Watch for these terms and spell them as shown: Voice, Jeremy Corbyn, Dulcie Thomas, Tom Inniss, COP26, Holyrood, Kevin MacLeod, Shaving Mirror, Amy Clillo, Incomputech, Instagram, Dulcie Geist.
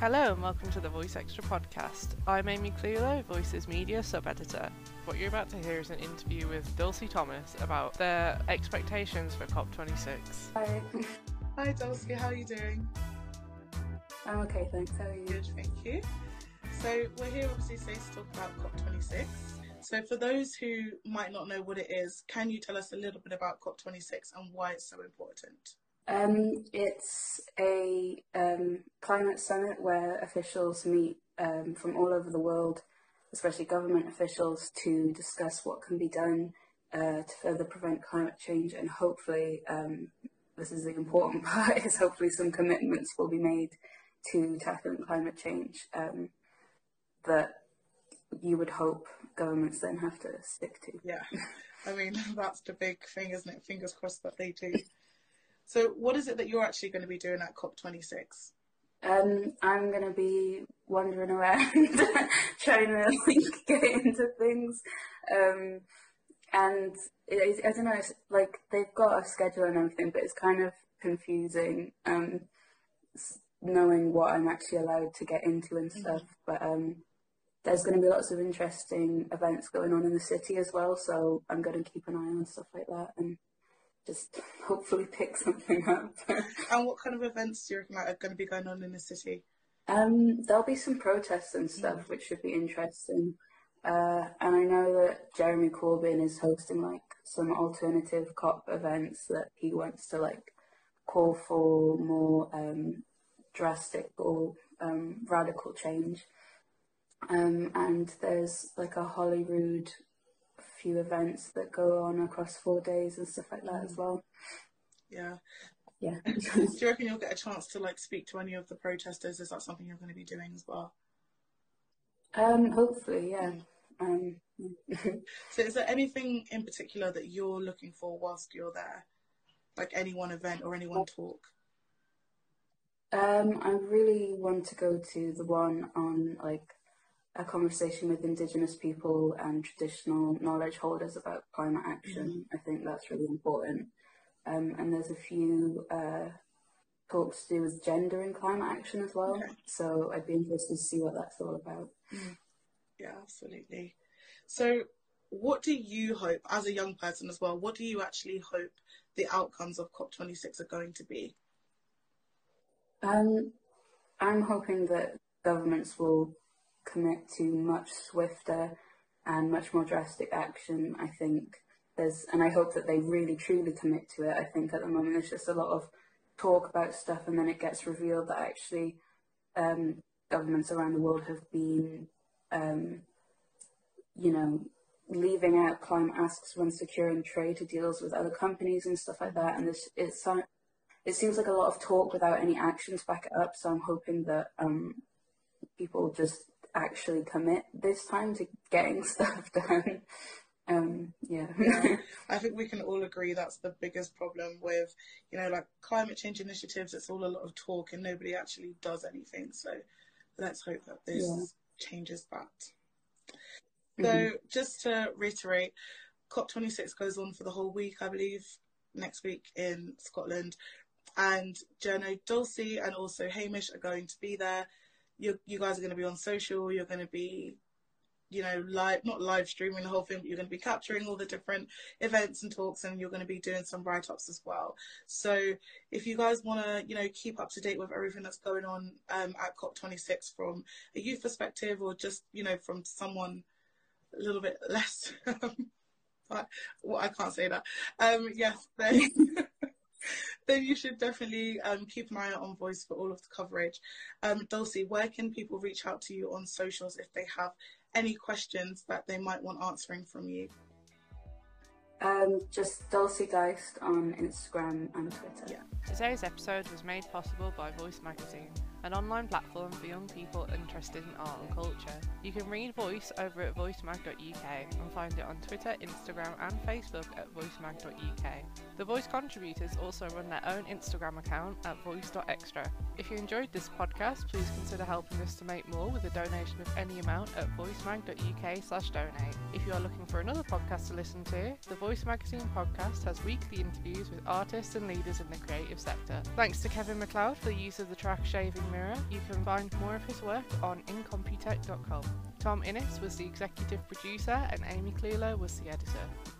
Hello and welcome to the Voice Extra podcast. I'm Amy Clillo, Voice's media sub-editor. What you're about to hear is an interview with Dulcie Thomas about their expectations for COP26. Hi. Hi Dulcie, how are you doing? I'm okay, thanks. How are you? Good, thank you. So we're here obviously today to talk about COP26. So for those who might not know what it is, can you tell us a little bit about COP26 and why it's so important? It's a climate summit where officials meet from all over the world, especially government officials, to discuss what can be done to further prevent climate change, and hopefully, this is the important part, is hopefully some commitments will be made to tackling climate change that you would hope governments then have to stick to. Yeah, I mean, that's the big thing, isn't it? Fingers crossed that they do. So what is it that you're actually going to be doing at COP26? I'm going to be wandering around trying to get into things. And I don't know, it's like they've got a schedule and everything, but it's kind of confusing knowing what I'm actually allowed to get into and stuff. But there's going to be lots of interesting events going on in the city as well. So I'm going to keep an eye on stuff like that and just hopefully pick something up. And what kind of events do you reckon are going to be going on in the city? There'll be some protests and stuff, which should be interesting. And I know that Jeremy Corbyn is hosting some alternative COP events that he wants to call for more drastic or radical change. And there's a Holyrood few events that go on across 4 days and stuff like that as well. Yeah. Do you reckon you'll get a chance to speak to any of the protesters? Is that something you're going to be doing as well? Hopefully, yeah. So is there anything in particular that you're looking for whilst you're there, any one event or any one talk? I really want to go to the one on a conversation with Indigenous people and traditional knowledge holders about climate action. I think that's really important. And there's a few talks to do with gender and climate action as well. Okay. So I'd be interested to see what that's all about. Yeah, absolutely. So what do you hope, as a young person as well, what do you actually hope the outcomes of COP26 are going to be? I'm hoping that governments will commit to much swifter and much more drastic action. I think and I hope that they really truly commit to it. I think at the moment there's just a lot of talk about stuff, and then it gets revealed that actually governments around the world have been, leaving out climate asks when securing trade deals with other companies and stuff like that. And it seems like a lot of talk without any action to back it up. So I'm hoping that people just actually commit this time to getting stuff done. Yeah. I think we can all agree that's the biggest problem with climate change initiatives. It's all a lot of talk and nobody actually does anything, so let's hope that this changes that. So just to reiterate, COP26 goes on for the whole week, I believe, next week in Scotland, and Jerno, Dulcie and also Hamish are going to be there. You guys are going to be on social, you're going to be, not live streaming the whole thing, but you're going to be capturing all the different events and talks, and you're going to be doing some write-ups as well. So if you guys want to, keep up to date with everything that's going on at COP26 from a youth perspective, or just, from someone a little bit less, I can't say that. Yes, then you should definitely keep an eye out on Voice for all of the coverage. Dulcie, where can people reach out to you on socials if they have any questions that they might want answering from you? Just Dulcie Geist on Instagram and Twitter. Yeah. Today's episode was made possible by Voice magazine, an online platform for young people interested in art and culture. You can read Voice over at voicemag.uk and find it on Twitter, Instagram and Facebook at voicemag.uk. The Voice contributors also run their own Instagram account at voice.extra. If you enjoyed this podcast, please consider helping us to make more with a donation of any amount at voicemag.uk/donate. If you are looking for another podcast to listen to, the Voice Magazine podcast has weekly interviews with artists and leaders in the creative sector. Thanks to Kevin MacLeod for the use of the track Shaving Mirror. You can find more of his work on Incomputech.com. Tom Inniss was the executive producer and Amy Clillo was the editor.